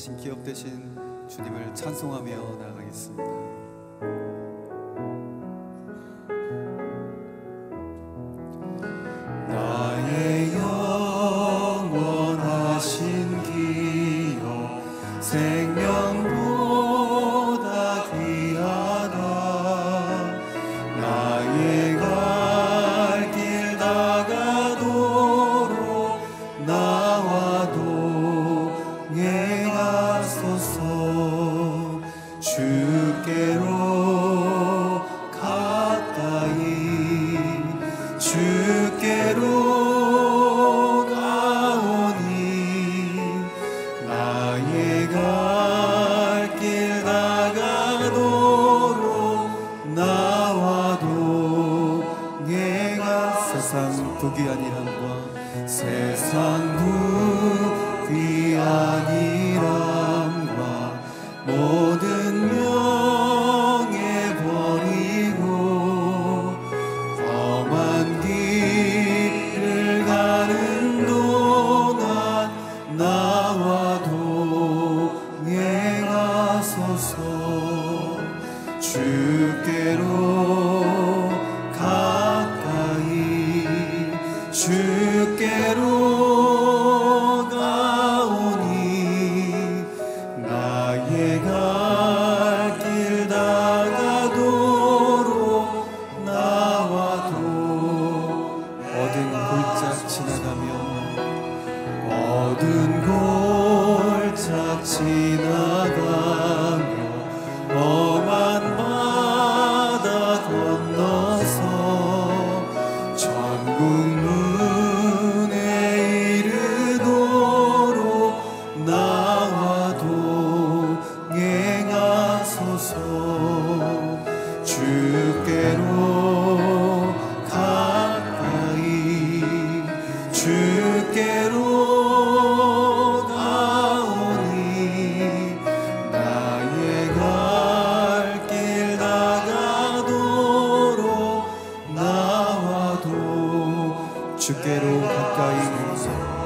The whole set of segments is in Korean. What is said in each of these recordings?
선하신 기업 되신 주님을 찬송하며 나아가겠습니다.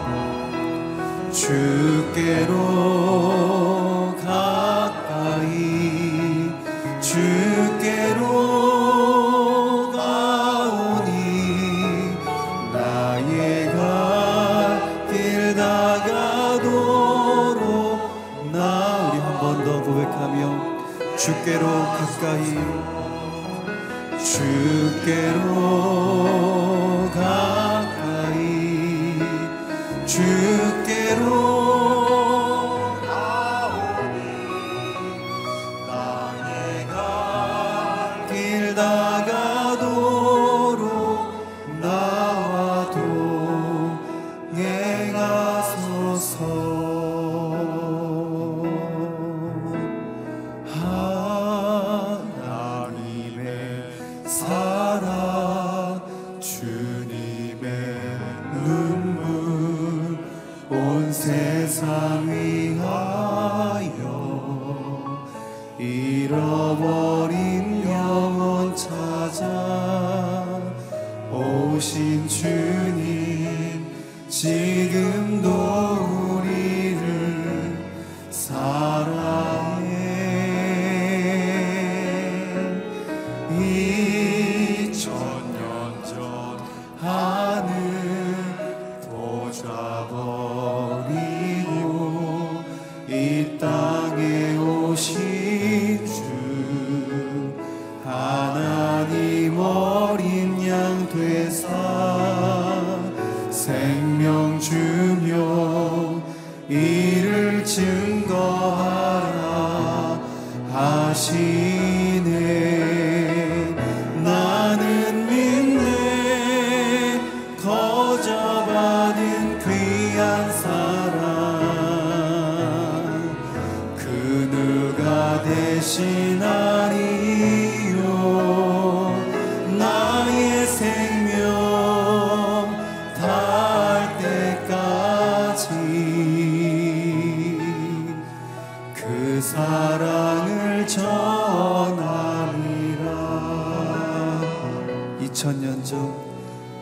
주께로 가까이, 주께로 가까이, 주께로 나오니 나의 갈 길 다가도록 나와 동행 가소서.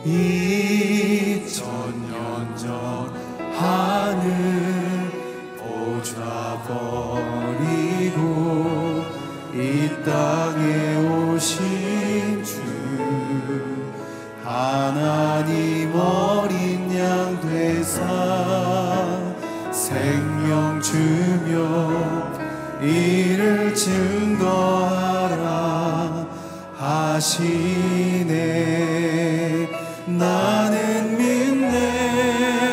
이천 년 전 하늘 보좌 땅에 오신 주 하나님 어린 양 되사 생명 주며 이를 증거하라 하시네. 나는 믿네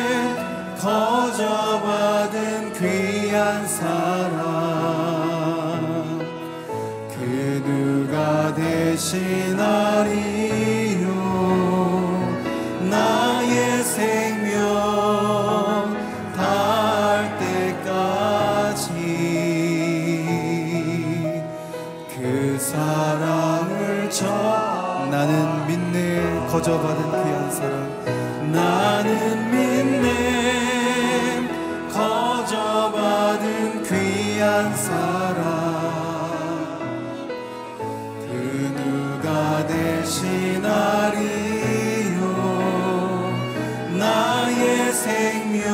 거저받은 귀한 사랑 그 누가 대신하리요. 나의 생명 다할 때까지 그 사랑을 전. 나는 믿네 거저받은 귀한 사랑. 나는 믿네 거저받은 귀한 사랑 그 누가 대신하리요. 나의 생명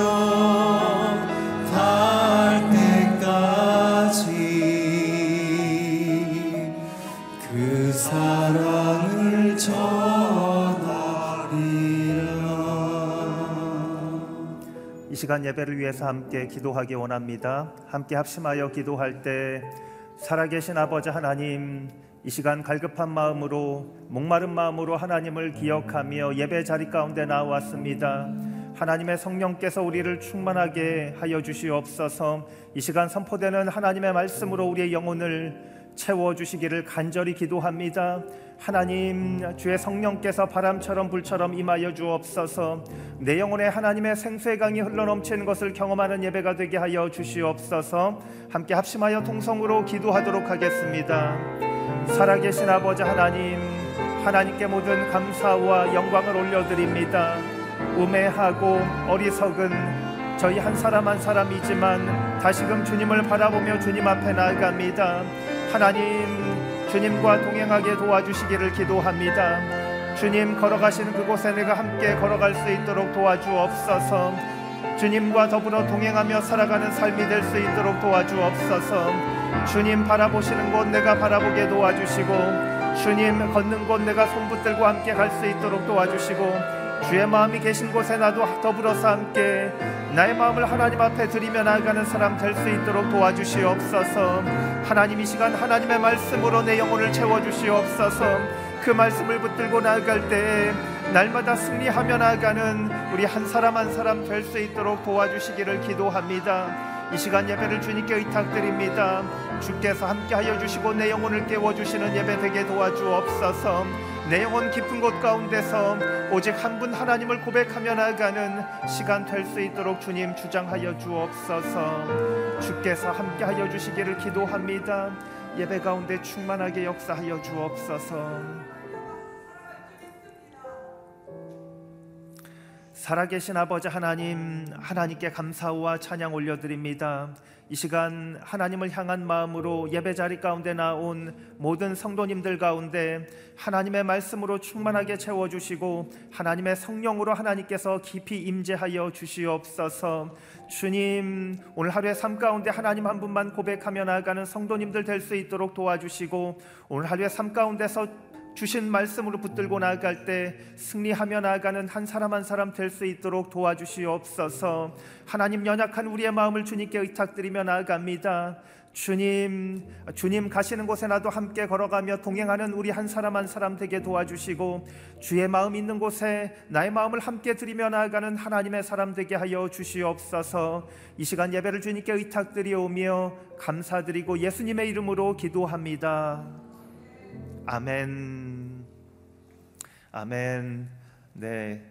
다할 때까지 그 사랑을 전하리라. 이 시간 예배를 위해서 함께 기도하기 원합니다. 함께 합심하여 기도할 때 살아계신 아버지 하나님, 이 시간 갈급한 마음으로 목마른 마음으로 하나님을 기억하며 예배 자리 가운데 나왔습니다. 하나님의 성령께서 우리를 충만하게 하여 주시옵소서. 이 시간 선포되는 하나님의 말씀으로 우리의 영혼을 채워주시기를 간절히 기도합니다. 하나님, 주의 성령께서 바람처럼 불처럼 임하여 주옵소서. 내 영혼에 하나님의 생수의 강이 흘러넘치는 것을 경험하는 예배가 되게 하여 주시옵소서. 함께 합심하여 통성으로 기도하도록 하겠습니다. 살아계신 아버지 하나님, 하나님께 모든 감사와 영광을 올려드립니다. 우매하고 어리석은 저희 한 사람 한 사람이지만 다시금 주님을 바라보며 주님 앞에 나아갑니다. 하나님, 주님과 동행하게 도와주시기를 기도합니다. 주님 걸어가시는 그곳에 내가 함께 걸어갈 수 있도록 도와주옵소서. 주님과 더불어 동행하며 살아가는 삶이 될 수 있도록 도와주옵소서. 주님 바라보시는 곳 내가 바라보게 도와주시고, 주님 걷는 곳 내가 손붙들고 함께 갈 수 있도록 도와주시고, 주의 마음이 계신 곳에 나도 더불어서 함께 나의 마음을 하나님 앞에 드리며 나아가는 사람 될 수 있도록 도와주시옵소서. 하나님, 이 시간 하나님의 말씀으로 내 영혼을 채워주시옵소서. 그 말씀을 붙들고 나아갈 때 날마다 승리하며 나아가는 우리 한 사람 한 사람 될 수 있도록 도와주시기를 기도합니다. 이 시간 예배를 주님께 의탁드립니다. 주께서 함께하여 주시고 내 영혼을 깨워주시는 예배 되게 도와주옵소서. 내 영혼 깊은 곳 가운데서 오직 한 분 하나님을 고백하며 나아가는 시간 될 수 있도록 주님 주장하여 주옵소서. 주께서 함께하여 주시기를 기도합니다. 예배 가운데 충만하게 역사하여 주옵소서. 살아계신 아버지 하나님, 하나님께 감사와 찬양 올려드립니다. 이 시간 하나님을 향한 마음으로 예배 자리 가운데 나온 모든 성도님들 가운데 하나님의 말씀으로 충만하게 채워주시고 하나님의 성령으로 하나님께서 깊이 임재하여 주시옵소서. 주님, 오늘 하루의 삶 가운데 하나님 한 분만 고백하며 나아가는 성도님들 될 수 있도록 도와주시고, 오늘 하루의 삶 가운데서 주신 말씀으로 붙들고 나아갈 때 승리하며 나아가는 한 사람 한 사람 될 수 있도록 도와주시옵소서. 하나님, 연약한 우리의 마음을 주님께 의탁드리며 나아갑니다. 주님 가시는 곳에 나도 함께 걸어가며 동행하는 우리 한 사람 한 사람 되게 도와주시고, 주의 마음 있는 곳에 나의 마음을 함께 드리며 나아가는 하나님의 사람 되게 하여 주시옵소서. 이 시간 예배를 주님께 의탁드리오며 감사드리고 예수님의 이름으로 기도합니다. 아멘. 아멘. 네,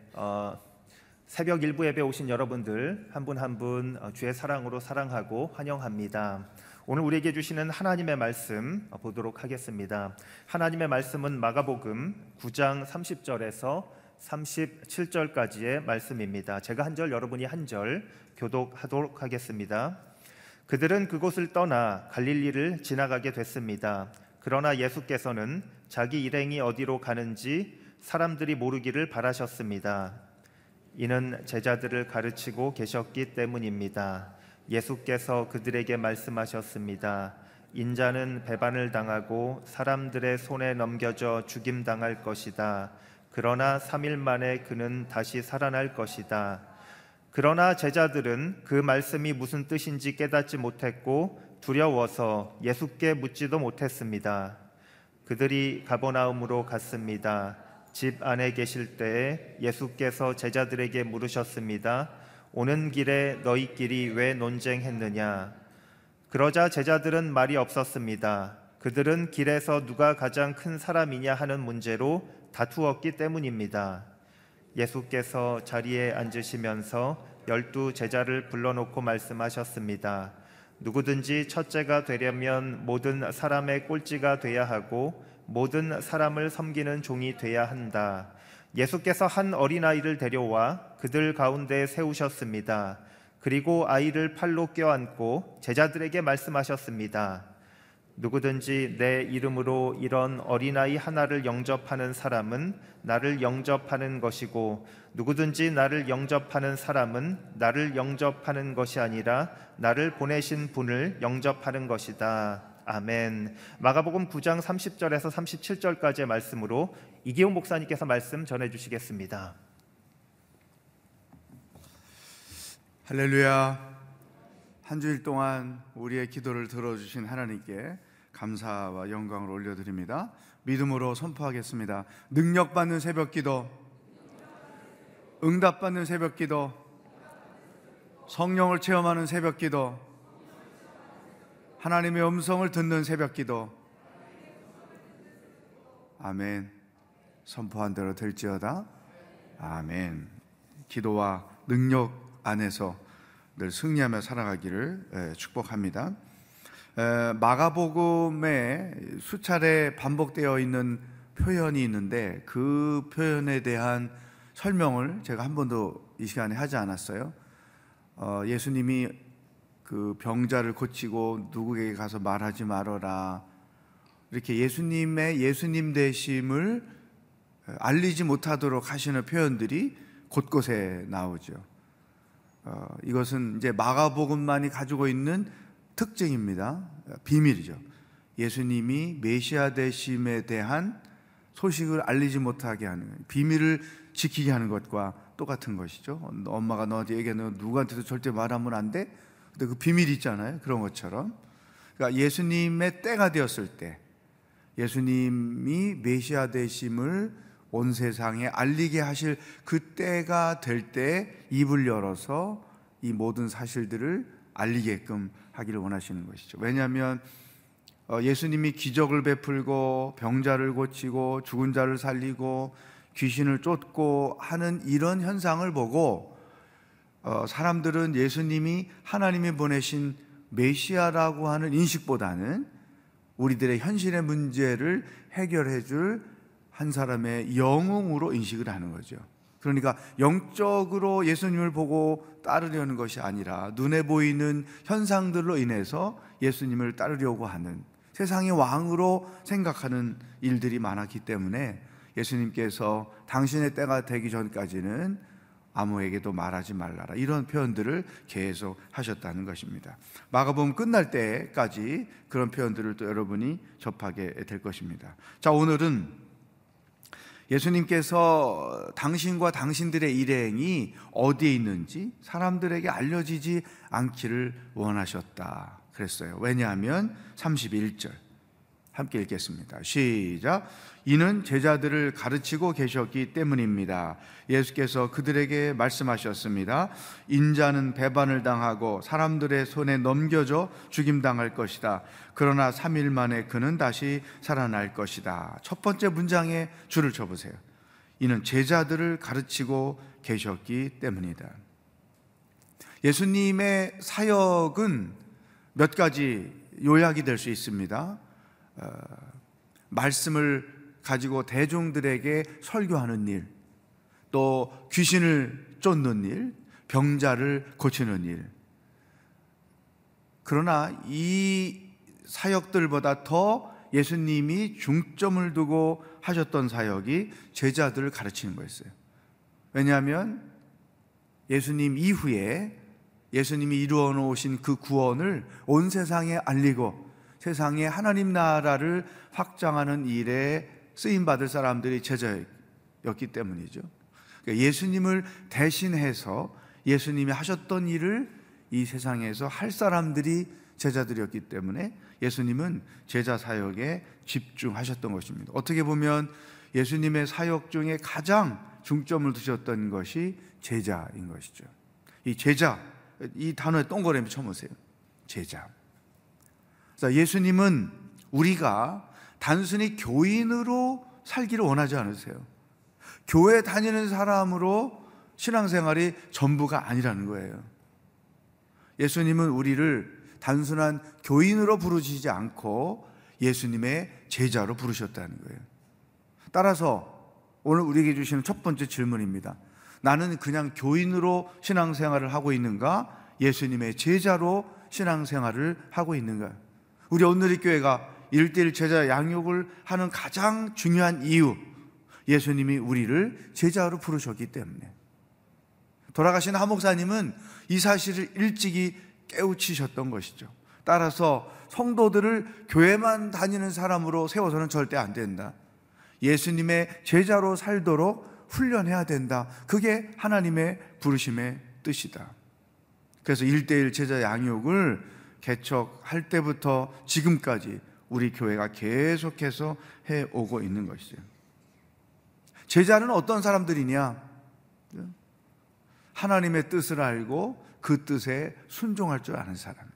새벽 일부 예배 오신 여러분들 한 분 한 분 주의 사랑으로 사랑하고 환영합니다. 오늘 우리에게 주시는 하나님의 말씀 보도록 하겠습니다. 하나님의 말씀은 마가복음 9장 30절에서 37절까지의 말씀입니다. 제가 한 절, 여러분이 한 절 교독하도록 하겠습니다. 그들은 그곳을 떠나 갈릴리를 지나가게 됐습니다. 그러나 예수께서는 자기 일행이 어디로 가는지 사람들이 모르기를 바라셨습니다. 이는 제자들을 가르치고 계셨기 때문입니다. 예수께서 그들에게 말씀하셨습니다. 인자는 배반을 당하고 사람들의 손에 넘겨져 죽임당할 것이다. 그러나 3일 만에 그는 다시 살아날 것이다. 그러나 제자들은 그 말씀이 무슨 뜻인지 깨닫지 못했고 두려워서 예수께 묻지도 못했습니다. 그들이 가버나움으로 갔습니다. 집 안에 계실 때에 예수께서 제자들에게 물으셨습니다. 오는 길에 너희끼리 왜 논쟁했느냐? 그러자 제자들은 말이 없었습니다. 그들은 길에서 누가 가장 큰 사람이냐 하는 문제로 다투었기 때문입니다. 예수께서 자리에 앉으시면서 12 제자를 불러놓고 말씀하셨습니다. 누구든지 첫째가 되려면 모든 사람의 꼴찌가 돼야 하고 모든 사람을 섬기는 종이 돼야 한다. 예수께서 한 어린아이를 데려와 그들 가운데 세우셨습니다. 그리고 아이를 팔로 껴안고 제자들에게 말씀하셨습니다. 누구든지 내 이름으로 이런 어린아이 하나를 영접하는 사람은 나를 영접하는 것이고 누구든지 나를 영접하는 사람은 나를 영접하는 것이 아니라 나를 보내신 분을 영접하는 것이다. 아멘. 마가복음 9장 30절에서 37절까지의 말씀으로 이기용 목사님께서 말씀 전해주시겠습니다. 할렐루야. 한 주일 동안 우리의 기도를 들어주신 하나님께 감사와 영광을 올려드립니다. 믿음으로 선포하겠습니다. 능력받는 새벽기도, 응답받는 새벽기도, 성령을 체험하는 새벽기도, 하나님의 음성을 듣는 새벽기도. 아멘. 선포한 대로 될지어다. 아멘. 기도와 능력 안에서 늘 승리하며 살아가기를 축복합니다. 마가복음에 수차례 반복되어 있는 표현이 있는데 그 표현에 대한 설명을 제가 한 번도 이 시간에 하지 않았어요. 예수님이 그 병자를 고치고 누구에게 가서 말하지 말아라, 이렇게 예수님의 예수님 되심을 알리지 못하도록 하시는 표현들이 곳곳에 나오죠. 이것은 이제 마가복음만이 가지고 있는 특징입니다. 비밀이죠. 예수님이 메시아 되심에 대한 소식을 알리지 못하게 하는 거예요. 비밀을 지키게 하는 것과 똑같은 것이죠. 엄마가 너한테 얘기하는 누구한테도 절대 말하면 안 돼. 근데 그 비밀이 있잖아요. 그런 것처럼. 그러니까 예수님의 때가 되었을 때 예수님이 메시아 되심을 온 세상에 알리게 하실 그 때가 될 때 입을 열어서 이 모든 사실들을 알리게끔 하기를 원하시는 것이죠. 왜냐하면 예수님이 기적을 베풀고 병자를 고치고 죽은 자를 살리고 귀신을 쫓고 하는 이런 현상을 보고 사람들은 예수님이 하나님이 보내신 메시아라고 하는 인식보다는 우리들의 현실의 문제를 해결해 줄 한 사람의 영웅으로 인식을 하는 거죠. 그러니까 영적으로 예수님을 보고 따르려는 것이 아니라 눈에 보이는 현상들로 인해서 예수님을 따르려고 하는, 세상의 왕으로 생각하는 일들이 많았기 때문에 예수님께서 당신의 때가 되기 전까지는 아무에게도 말하지 말라라, 이런 표현들을 계속 하셨다는 것입니다. 마가복음 끝날 때까지 그런 표현들을 또 여러분이 접하게 될 것입니다. 자, 오늘은 예수님께서 당신과 당신들의 일행이 어디에 있는지 사람들에게 알려지지 않기를 원하셨다 그랬어요. 왜냐하면 31절 함께 읽겠습니다. 시작. 이는 제자들을 가르치고 계셨기 때문입니다. 예수께서 그들에게 말씀하셨습니다. 인자는 배반을 당하고 사람들의 손에 넘겨져 죽임당할 것이다. 그러나 3일 만에 그는 다시 살아날 것이다. 첫 번째 문장에 줄을 쳐보세요. 이는 제자들을 가르치고 계셨기 때문이다. 예수님의 사역은 몇 가지 요약이 될 수 있습니다. 말씀을 가지고 대중들에게 설교하는 일, 또 귀신을 쫓는 일, 병자를 고치는 일. 그러나 이 사역들보다 더 예수님이 중점을 두고 하셨던 사역이 제자들을 가르치는 거였어요. 왜냐하면 예수님 이후에 예수님이 이루어 놓으신 그 구원을 온 세상에 알리고 세상에 하나님 나라를 확장하는 일에 쓰임받을 사람들이 제자였기 때문이죠. 그러니까 예수님을 대신해서 예수님이 하셨던 일을 이 세상에서 할 사람들이 제자들이었기 때문에 예수님은 제자 사역에 집중하셨던 것입니다. 어떻게 보면 예수님의 사역 중에 가장 중점을 두셨던 것이 제자인 것이죠. 이 제자, 이 단어에 동그라미 쳐보세요. 제자. 예수님은 우리가 단순히 교인으로 살기를 원하지 않으세요. 교회 다니는 사람으로 신앙생활이 전부가 아니라는 거예요. 예수님은 우리를 단순한 교인으로 부르시지 않고 예수님의 제자로 부르셨다는 거예요. 따라서 오늘 우리에게 주시는 첫 번째 질문입니다. 나는 그냥 교인으로 신앙생활을 하고 있는가? 예수님의 제자로 신앙생활을 하고 있는가? 우리 온누리 교회가 1:1 제자 양육을 하는 가장 중요한 이유, 예수님이 우리를 제자로 부르셨기 때문에. 돌아가신 하 목사님은 이 사실을 일찍이 깨우치셨던 것이죠. 따라서 성도들을 교회만 다니는 사람으로 세워서는 절대 안 된다. 예수님의 제자로 살도록 훈련해야 된다. 그게 하나님의 부르심의 뜻이다. 그래서 1:1 제자 양육을 개척할 때부터 지금까지 우리 교회가 계속해서 해오고 있는 것이죠. 제자는 어떤 사람들이냐? 하나님의 뜻을 알고 그 뜻에 순종할 줄 아는 사람이죠.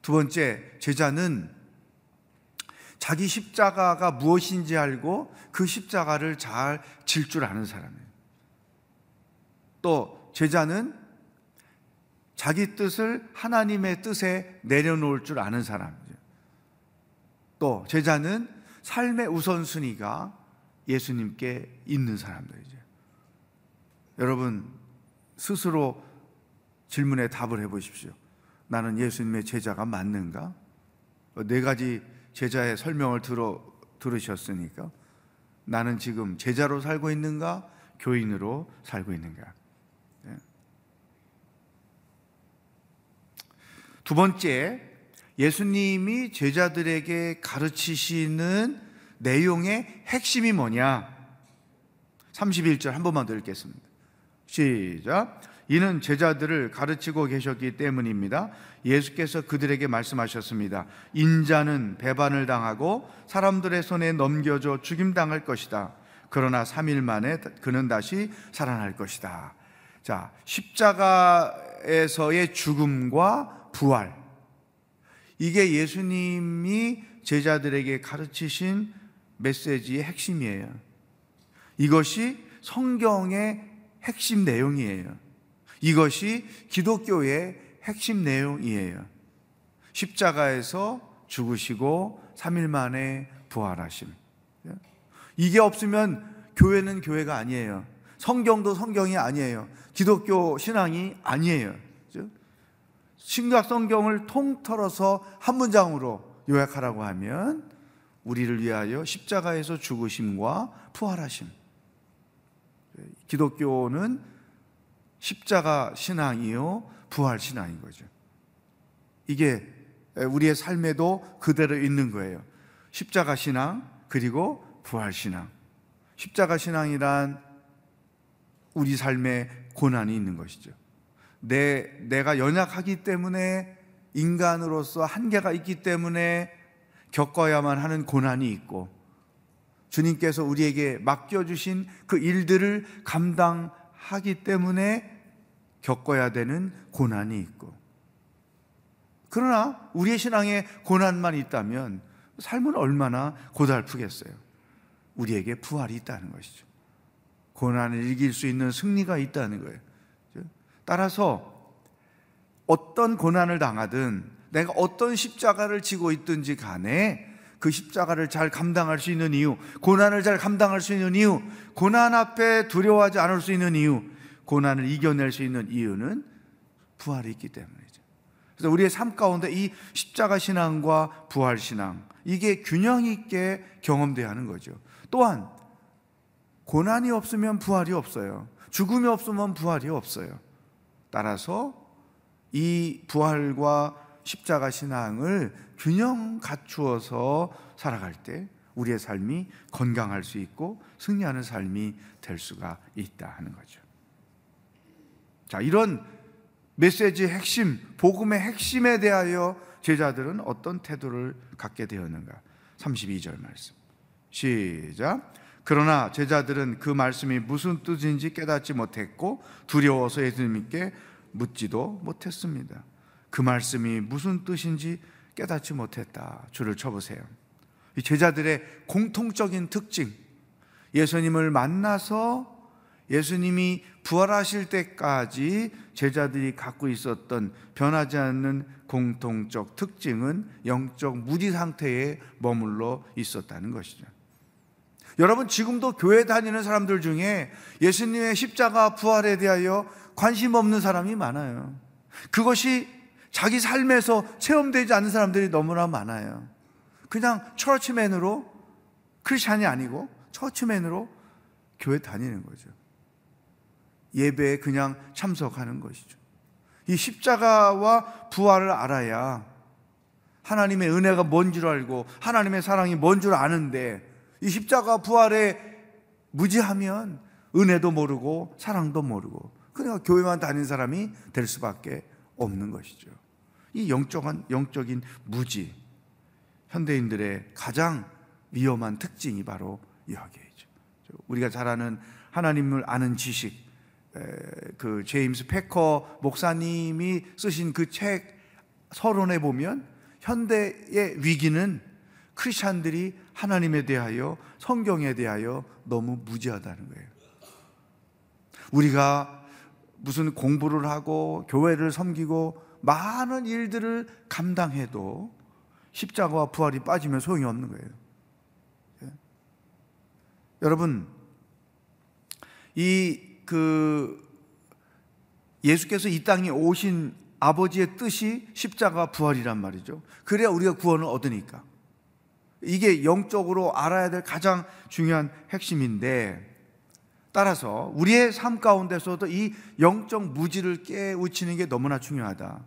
두 번째, 제자는 자기 십자가가 무엇인지 알고 그 십자가를 잘 질 줄 아는 사람이에요. 또 제자는 자기 뜻을 하나님의 뜻에 내려놓을 줄 아는 사람이죠. 또 제자는 삶의 우선순위가 예수님께 있는 사람들이죠. 여러분, 스스로 질문에 답을 해보십시오. 나는 예수님의 제자가 맞는가? 네 가지 제자의 설명을 들으셨으니까 나는 지금 제자로 살고 있는가? 교인으로 살고 있는가? 네. 두 번째, 예수님이 제자들에게 가르치시는 내용의 핵심이 뭐냐? 31절 한 번만 더 읽겠습니다. 시작. 이는 제자들을 가르치고 계셨기 때문입니다. 예수께서 그들에게 말씀하셨습니다. 인자는 배반을 당하고 사람들의 손에 넘겨져 죽임당할 것이다. 그러나 3일 만에 그는 다시 살아날 것이다. 자, 십자가에서의 죽음과 부활, 이게 예수님이 제자들에게 가르치신 메시지의 핵심이에요. 이것이 성경의 핵심 내용이에요. 이것이 기독교의 핵심 내용이에요. 십자가에서 죽으시고 3일 만에 부활하심. 이게 없으면 교회는 교회가 아니에요. 성경도 성경이 아니에요. 기독교 신앙이 아니에요. 신약 성경을 통틀어서 한 문장으로 요약하라고 하면, 우리를 위하여 십자가에서 죽으심과 부활하심. 기독교는 십자가 신앙이요 부활 신앙인 거죠. 이게 우리의 삶에도 그대로 있는 거예요. 십자가 신앙 그리고 부활 신앙. 십자가 신앙이란 우리 삶에 고난이 있는 것이죠. 내가 연약하기 때문에, 인간으로서 한계가 있기 때문에 겪어야만 하는 고난이 있고, 주님께서 우리에게 맡겨주신 그 일들을 감당하기 때문에 겪어야 되는 고난이 있고, 그러나 우리의 신앙에 고난만 있다면 삶은 얼마나 고달프겠어요. 우리에게 부활이 있다는 것이죠. 고난을 이길 수 있는 승리가 있다는 거예요. 따라서 어떤 고난을 당하든, 내가 어떤 십자가를 지고 있든지 간에 그 십자가를 잘 감당할 수 있는 이유, 고난을 잘 감당할 수 있는 이유, 고난 앞에 두려워하지 않을 수 있는 이유, 고난을 이겨낼 수 있는 이유는 부활이 있기 때문이죠. 그래서 우리의 삶 가운데 이 십자가 신앙과 부활 신앙, 이게 균형 있게 경험돼야 하는 거죠. 또한 고난이 없으면 부활이 없어요. 죽음이 없으면 부활이 없어요. 따라서 이 부활과 십자가 신앙을 균형 갖추어서 살아갈 때 우리의 삶이 건강할 수 있고 승리하는 삶이 될 수가 있다 하는 거죠. 자, 이런 메시지의 핵심, 복음의 핵심에 대하여 제자들은 어떤 태도를 갖게 되었는가? 32절 말씀 시작. 그러나 제자들은 그 말씀이 무슨 뜻인지 깨닫지 못했고 두려워서 예수님께 묻지도 못했습니다. 그 말씀이 무슨 뜻인지 깨닫지 못했다. 줄을 쳐보세요. 이 제자들의 공통적인 특징, 예수님을 만나서 예수님이 부활하실 때까지 제자들이 갖고 있었던 변하지 않는 공통적 특징은 영적 무지 상태에 머물러 있었다는 것이죠. 여러분, 지금도 교회 다니는 사람들 중에 예수님의 십자가 부활에 대하여 관심 없는 사람이 많아요. 그것이 자기 삶에서 체험되지 않는 사람들이 너무나 많아요. 그냥 처치맨으로, 크리스찬이 아니고 처치맨으로 교회 다니는 거죠. 예배에 그냥 참석하는 것이죠. 이 십자가와 부활을 알아야 하나님의 은혜가 뭔 줄 알고 하나님의 사랑이 뭔 줄 아는데, 이 십자가 부활에 무지하면 은혜도 모르고 사랑도 모르고, 그러니까 교회만 다닌 사람이 될 수밖에 없는 것이죠. 이 영적인 무지, 현대인들의 가장 위험한 특징이 바로 여기죠. 우리가 잘 아는 하나님을 아는 지식, 그 제임스 패커 목사님이 쓰신 그 책 서론에 보면 현대의 위기는 크리스찬들이 하나님에 대하여, 성경에 대하여 너무 무지하다는 거예요. 우리가 무슨 공부를 하고 교회를 섬기고 많은 일들을 감당해도 십자가와 부활이 빠지면 소용이 없는 거예요. 예? 여러분, 예수께서 이 땅에 오신 아버지의 뜻이 십자가 부활이란 말이죠. 그래야 우리가 구원을 얻으니까. 이게 영적으로 알아야 될 가장 중요한 핵심인데, 따라서 우리의 삶 가운데서도 이 영적 무지를 깨우치는 게 너무나 중요하다.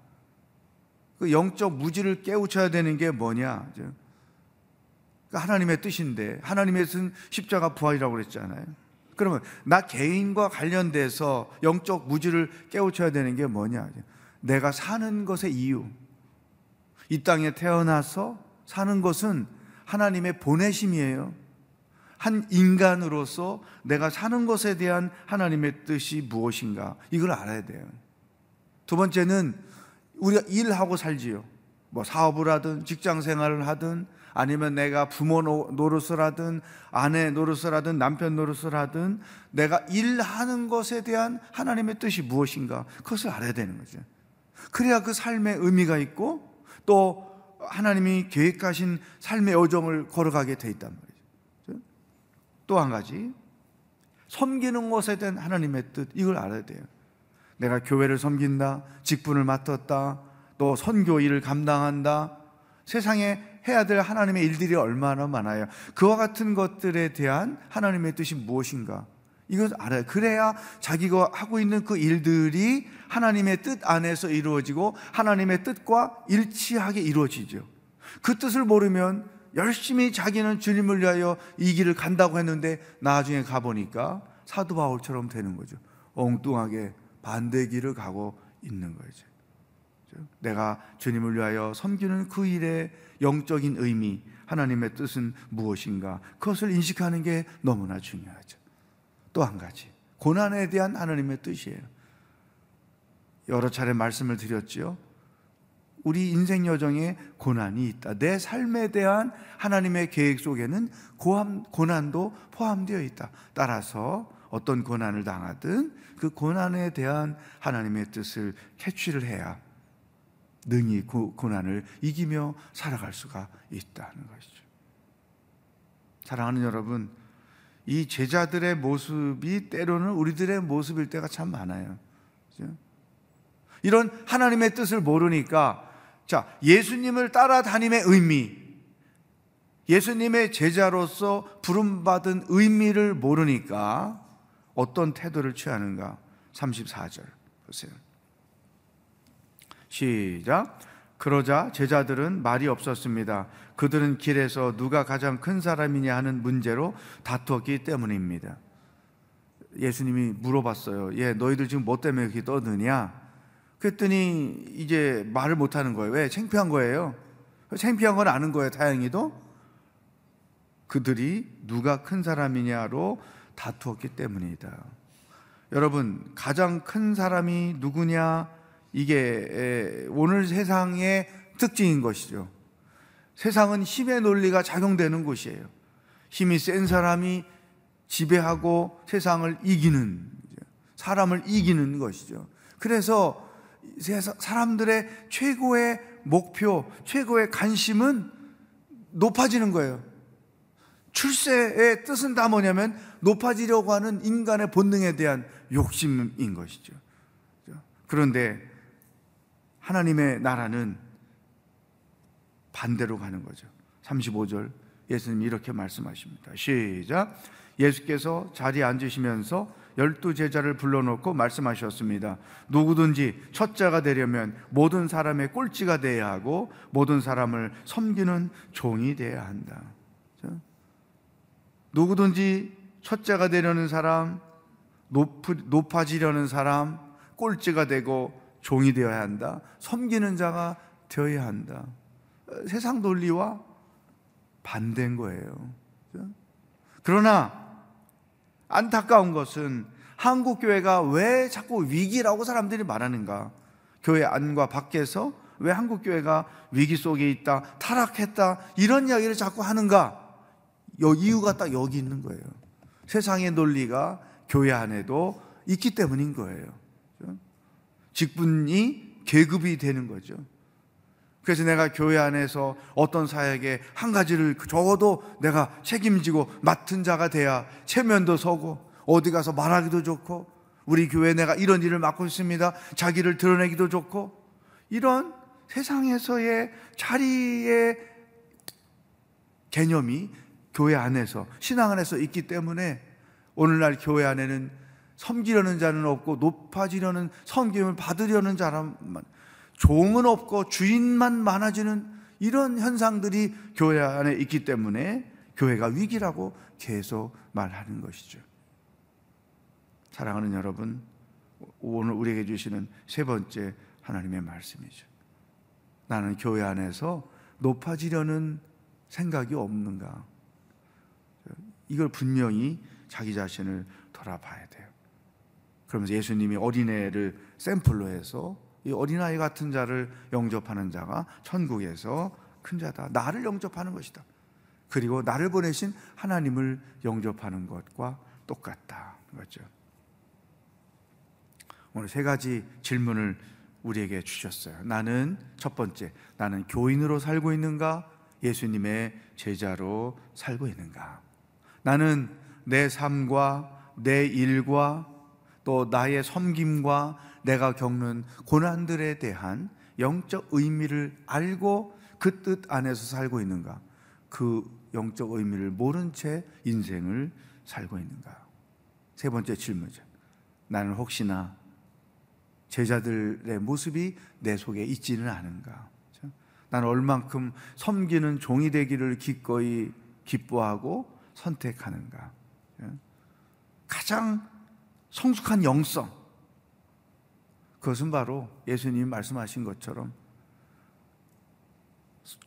그 영적 무지를 깨우쳐야 되는 게 뭐냐? 하나님의 뜻인데, 하나님의 뜻은 십자가 부활이라고 그랬잖아요. 그러면 나 개인과 관련돼서 영적 무지를 깨우쳐야 되는 게 뭐냐? 내가 사는 것의 이유, 이 땅에 태어나서 사는 것은 하나님의 보내심이에요. 한 인간으로서 내가 사는 것에 대한 하나님의 뜻이 무엇인가, 이걸 알아야 돼요. 두 번째는 우리가 일하고 살지요. 뭐 사업을 하든, 직장 생활을 하든, 아니면 내가 부모 노릇을 하든, 아내 노릇을 하든, 남편 노릇을 하든, 내가 일하는 것에 대한 하나님의 뜻이 무엇인가, 그것을 알아야 되는 거죠. 그래야 그 삶의 의미가 있고 또 하나님이 계획하신 삶의 여정을 걸어가게 돼 있단 말이죠. 또 한 가지, 섬기는 것에 대한 하나님의 뜻, 이걸 알아야 돼요. 내가 교회를 섬긴다, 직분을 맡았다, 또 선교 일을 감당한다, 세상에 해야 될 하나님의 일들이 얼마나 많아요. 그와 같은 것들에 대한 하나님의 뜻이 무엇인가, 이걸 알아요. 그래야 자기가 하고 있는 그 일들이 하나님의 뜻 안에서 이루어지고 하나님의 뜻과 일치하게 이루어지죠. 그 뜻을 모르면 열심히 자기는 주님을 위하여 이 길을 간다고 했는데 나중에 가보니까 사도 바울처럼 되는 거죠. 엉뚱하게 반대 길을 가고 있는 거죠. 내가 주님을 위하여 섬기는 그 일의 영적인 의미, 하나님의 뜻은 무엇인가, 그것을 인식하는 게 너무나 중요하죠. 또 한 가지, 고난에 대한 하나님의 뜻이에요. 여러 차례 말씀을 드렸지요. 우리 인생 여정에 고난이 있다. 내 삶에 대한 하나님의 계획 속에는 고난도 포함되어 있다. 따라서 어떤 고난을 당하든 그 고난에 대한 하나님의 뜻을 캐치를 해야 능히 고난을 이기며 살아갈 수가 있다는 것이죠. 사랑하는 여러분, 이 제자들의 모습이 때로는 우리들의 모습일 때가 참 많아요. 그렇죠? 이런 하나님의 뜻을 모르니까, 자, 예수님을 따라다님의 의미, 예수님의 제자로서 부름받은 의미를 모르니까 어떤 태도를 취하는가? 34절 보세요. 시작. 그러자 제자들은 말이 없었습니다. 그들은 길에서 누가 가장 큰 사람이냐 하는 문제로 다투었기 때문입니다. 예수님이 물어봤어요. 예, 너희들 지금 뭐 때문에 이렇게 떠드냐? 그랬더니 이제 말을 못하는 거예요. 왜? 창피한 거예요. 창피한 건 아는 거예요. 다행히도 그들이 누가 큰 사람이냐로 다투었기 때문이다. 여러분, 가장 큰 사람이 누구냐, 이게 오늘 세상의 특징인 것이죠. 세상은 힘의 논리가 작용되는 곳이에요. 힘이 센 사람이 지배하고 세상을 이기는, 사람을 이기는 것이죠. 그래서 사람들의 최고의 목표, 최고의 관심은 높아지는 거예요. 출세의 뜻은 다 뭐냐면 높아지려고 하는 인간의 본능에 대한 욕심인 것이죠. 그런데 하나님의 나라는 반대로 가는 거죠. 35절 예수님이 이렇게 말씀하십니다. 시작. 예수께서 자리에 앉으시면서 12제자를 불러놓고 말씀하셨습니다. 누구든지 첫자가 되려면 모든 사람의 꼴찌가 되어야 하고 모든 사람을 섬기는 종이 되어야 한다. 누구든지 첫째가 되려는 사람, 높아지려는 사람, 꼴찌가 되고 종이 되어야 한다. 섬기는 자가 되어야 한다. 세상 논리와 반대인 거예요. 그러나 안타까운 것은 한국 교회가 왜 자꾸 위기라고 사람들이 말하는가? 교회 안과 밖에서 왜 한국 교회가 위기 속에 있다, 타락했다, 이런 이야기를 자꾸 하는가? 이유가 딱 여기 있는 거예요. 세상의 논리가 교회 안에도 있기 때문인 거예요. 직분이 계급이 되는 거죠. 그래서 내가 교회 안에서 어떤 사역에 한 가지를 적어도 내가 책임지고 맡은 자가 돼야 체면도 서고 어디 가서 말하기도 좋고, 우리 교회에 내가 이런 일을 맡고 있습니다, 자기를 드러내기도 좋고, 이런 세상에서의 자리의 개념이 교회 안에서, 신앙 안에서 있기 때문에 오늘날 교회 안에는 섬기려는 자는 없고 높아지려는, 섬김을 받으려는 자만, 종은 없고 주인만 많아지는 이런 현상들이 교회 안에 있기 때문에 교회가 위기라고 계속 말하는 것이죠. 사랑하는 여러분, 오늘 우리에게 주시는 세 번째 하나님의 말씀이죠. 나는 교회 안에서 높아지려는 생각이 없는가? 이걸 분명히 자기 자신을 돌아봐야 돼요. 그러면서 예수님이 어린애를 샘플로 해서 이 어린아이 같은 자를 영접하는 자가 천국에서 큰 자다. 나를 영접하는 것이다. 그리고 나를 보내신 하나님을 영접하는 것과 똑같다. 그렇죠? 오늘 세 가지 질문을 우리에게 주셨어요. 나는, 첫 번째, 나는 교인으로 살고 있는가? 예수님의 제자로 살고 있는가? 나는 내 삶과 내 일과 또 나의 섬김과 내가 겪는 고난들에 대한 영적 의미를 알고 그 뜻 안에서 살고 있는가? 그 영적 의미를 모른 채 인생을 살고 있는가? 세 번째 질문이죠. 나는 혹시나 제자들의 모습이 내 속에 있지는 않은가? 나는 얼만큼 섬기는 종이 되기를 기꺼이 기뻐하고 선택하는가? 가장 성숙한 영성, 그것은 바로 예수님이 말씀하신 것처럼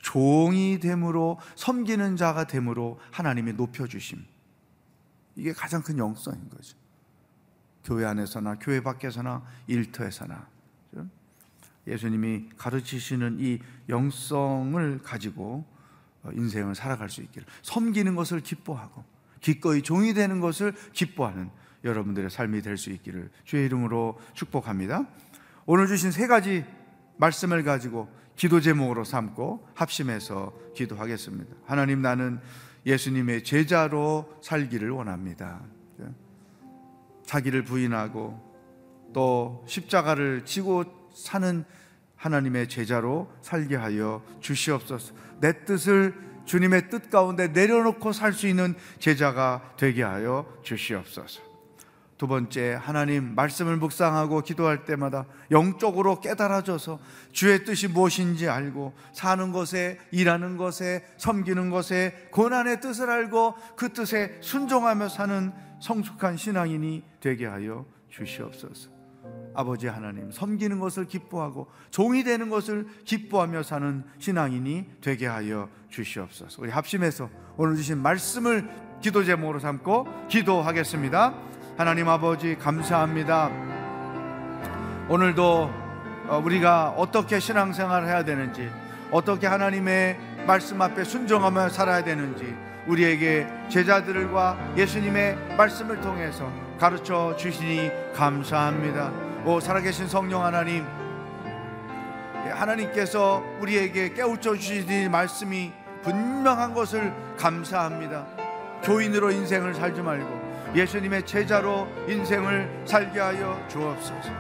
종이 됨으로, 섬기는 자가 됨으로 하나님이 높여주심, 이게 가장 큰 영성인 거죠. 교회 안에서나 교회 밖에서나 일터에서나 예수님이 가르치시는 이 영성을 가지고 인생을 살아갈 수 있기를, 섬기는 것을 기뻐하고 기꺼이 종이 되는 것을 기뻐하는 여러분들의 삶이 될 수 있기를 주의 이름으로 축복합니다. 오늘 주신 세 가지 말씀을 가지고 기도 제목으로 삼고 합심해서 기도하겠습니다. 하나님, 나는 예수님의 제자로 살기를 원합니다. 자기를 부인하고 또 십자가를 지고 사는 하나님의 제자로 살게 하여 주시옵소서. 내 뜻을 주님의 뜻 가운데 내려놓고 살 수 있는 제자가 되게 하여 주시옵소서. 두 번째, 하나님 말씀을 묵상하고 기도할 때마다 영적으로 깨달아져서 주의 뜻이 무엇인지 알고, 사는 것에, 일하는 것에, 섬기는 것에 고난의 뜻을 알고 그 뜻에 순종하며 사는 성숙한 신앙인이 되게 하여 주시옵소서. 아버지 하나님, 섬기는 것을 기뻐하고 종이 되는 것을 기뻐하며 사는 신앙인이 되게 하여 주시옵소서. 우리 합심해서 오늘 주신 말씀을 기도 제목으로 삼고 기도하겠습니다. 하나님 아버지, 감사합니다. 오늘도 우리가 어떻게 신앙생활을 해야 되는지, 어떻게 하나님의 말씀 앞에 순종하며 살아야 되는지 우리에게 제자들과 예수님의 말씀을 통해서 가르쳐 주시니 감사합니다. 오 살아계신 성령 하나님, 하나님께서 우리에게 깨우쳐 주시는 말씀이 분명한 것을 감사합니다. 교인으로 인생을 살지 말고 예수님의 제자로 인생을 살게 하여 주옵소서.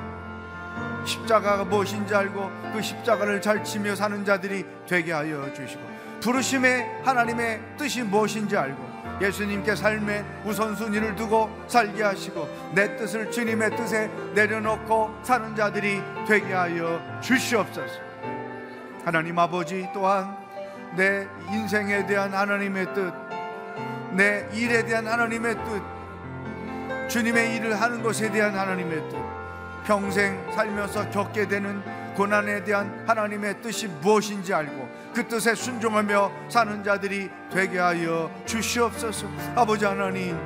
십자가가 무엇인지 알고 그 십자가를 잘 지며 사는 자들이 되게 하여 주시고, 부르심의 하나님의 뜻이 무엇인지 알고 예수님께 삶의 우선순위를 두고 살게 하시고, 내 뜻을 주님의 뜻에 내려놓고 사는 자들이 되게 하여 주시옵소서. 하나님 아버지, 또한 내 인생에 대한 하나님의 뜻, 내 일에 대한 하나님의 뜻, 주님의 일을 하는 것에 대한 하나님의 뜻, 평생 살면서 겪게 되는 고난에 대한 하나님의 뜻이 무엇인지 알고 그 뜻에 순종하며 사는 자들이 되게 하여 주시옵소서. 아버지 하나님,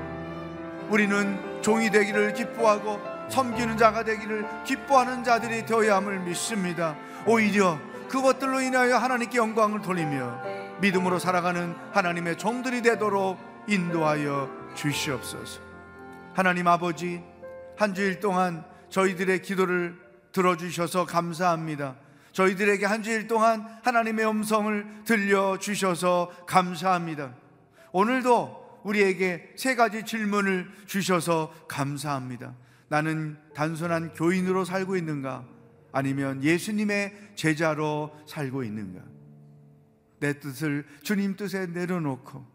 우리는 종이 되기를 기뻐하고 섬기는 자가 되기를 기뻐하는 자들이 되어야 함을 믿습니다. 오히려 그것들로 인하여 하나님께 영광을 돌리며 믿음으로 살아가는 하나님의 종들이 되도록 인도하여 주시옵소서. 하나님 아버지, 한 주일 동안 저희들의 기도를 들어주셔서 감사합니다. 저희들에게 한 주일 동안 하나님의 음성을 들려주셔서 감사합니다. 오늘도 우리에게 세 가지 질문을 주셔서 감사합니다. 나는 단순한 교인으로 살고 있는가? 아니면 예수님의 제자로 살고 있는가? 내 뜻을 주님 뜻에 내려놓고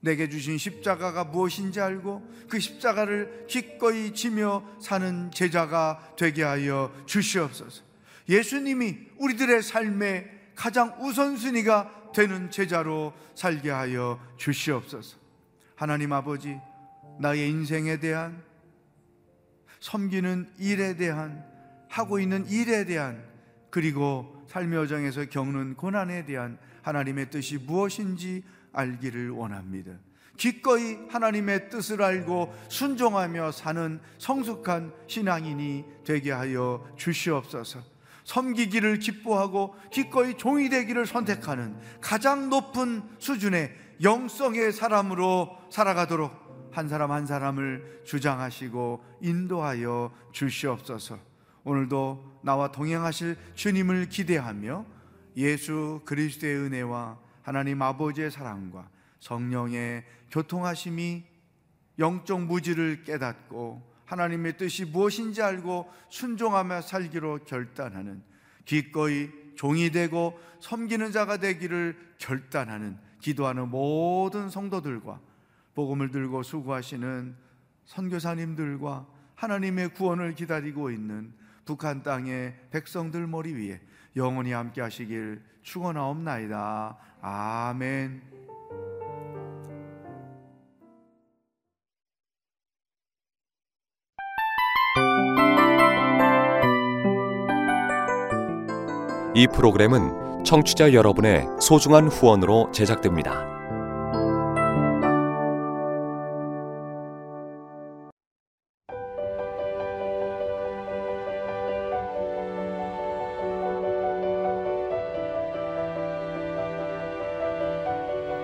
내게 주신 십자가가 무엇인지 알고 그 십자가를 기꺼이 지며 사는 제자가 되게 하여 주시옵소서. 예수님이 우리들의 삶의 가장 우선순위가 되는 제자로 살게 하여 주시옵소서. 하나님 아버지, 나의 인생에 대한, 섬기는 일에 대한, 하고 있는 일에 대한, 그리고 삶의 여정에서 겪는 고난에 대한 하나님의 뜻이 무엇인지 알기를 원합니다. 기꺼이 하나님의 뜻을 알고 순종하며 사는 성숙한 신앙인이 되게 하여 주시옵소서. 섬기기를 기뻐하고 기꺼이 종이 되기를 선택하는 가장 높은 수준의 영성의 사람으로 살아가도록 한 사람 한 사람을 주장하시고 인도하여 주시옵소서. 오늘도 나와 동행하실 주님을 기대하며 예수 그리스도의 은혜와 하나님 아버지의 사랑과 성령의 교통하심이 영적 무지를 깨닫고 하나님의 뜻이 무엇인지 알고 순종하며 살기로 결단하는, 기꺼이 종이 되고 섬기는 자가 되기를 결단하는, 기도하는 모든 성도들과 복음을 들고 수고하시는 선교사님들과 하나님의 구원을 기다리고 있는 북한 땅의 백성들 머리 위에 영원히 함께 하시길 축원하옵나이다. 아멘. 이 프로그램은 청취자 여러분의 소중한 후원으로 제작됩니다.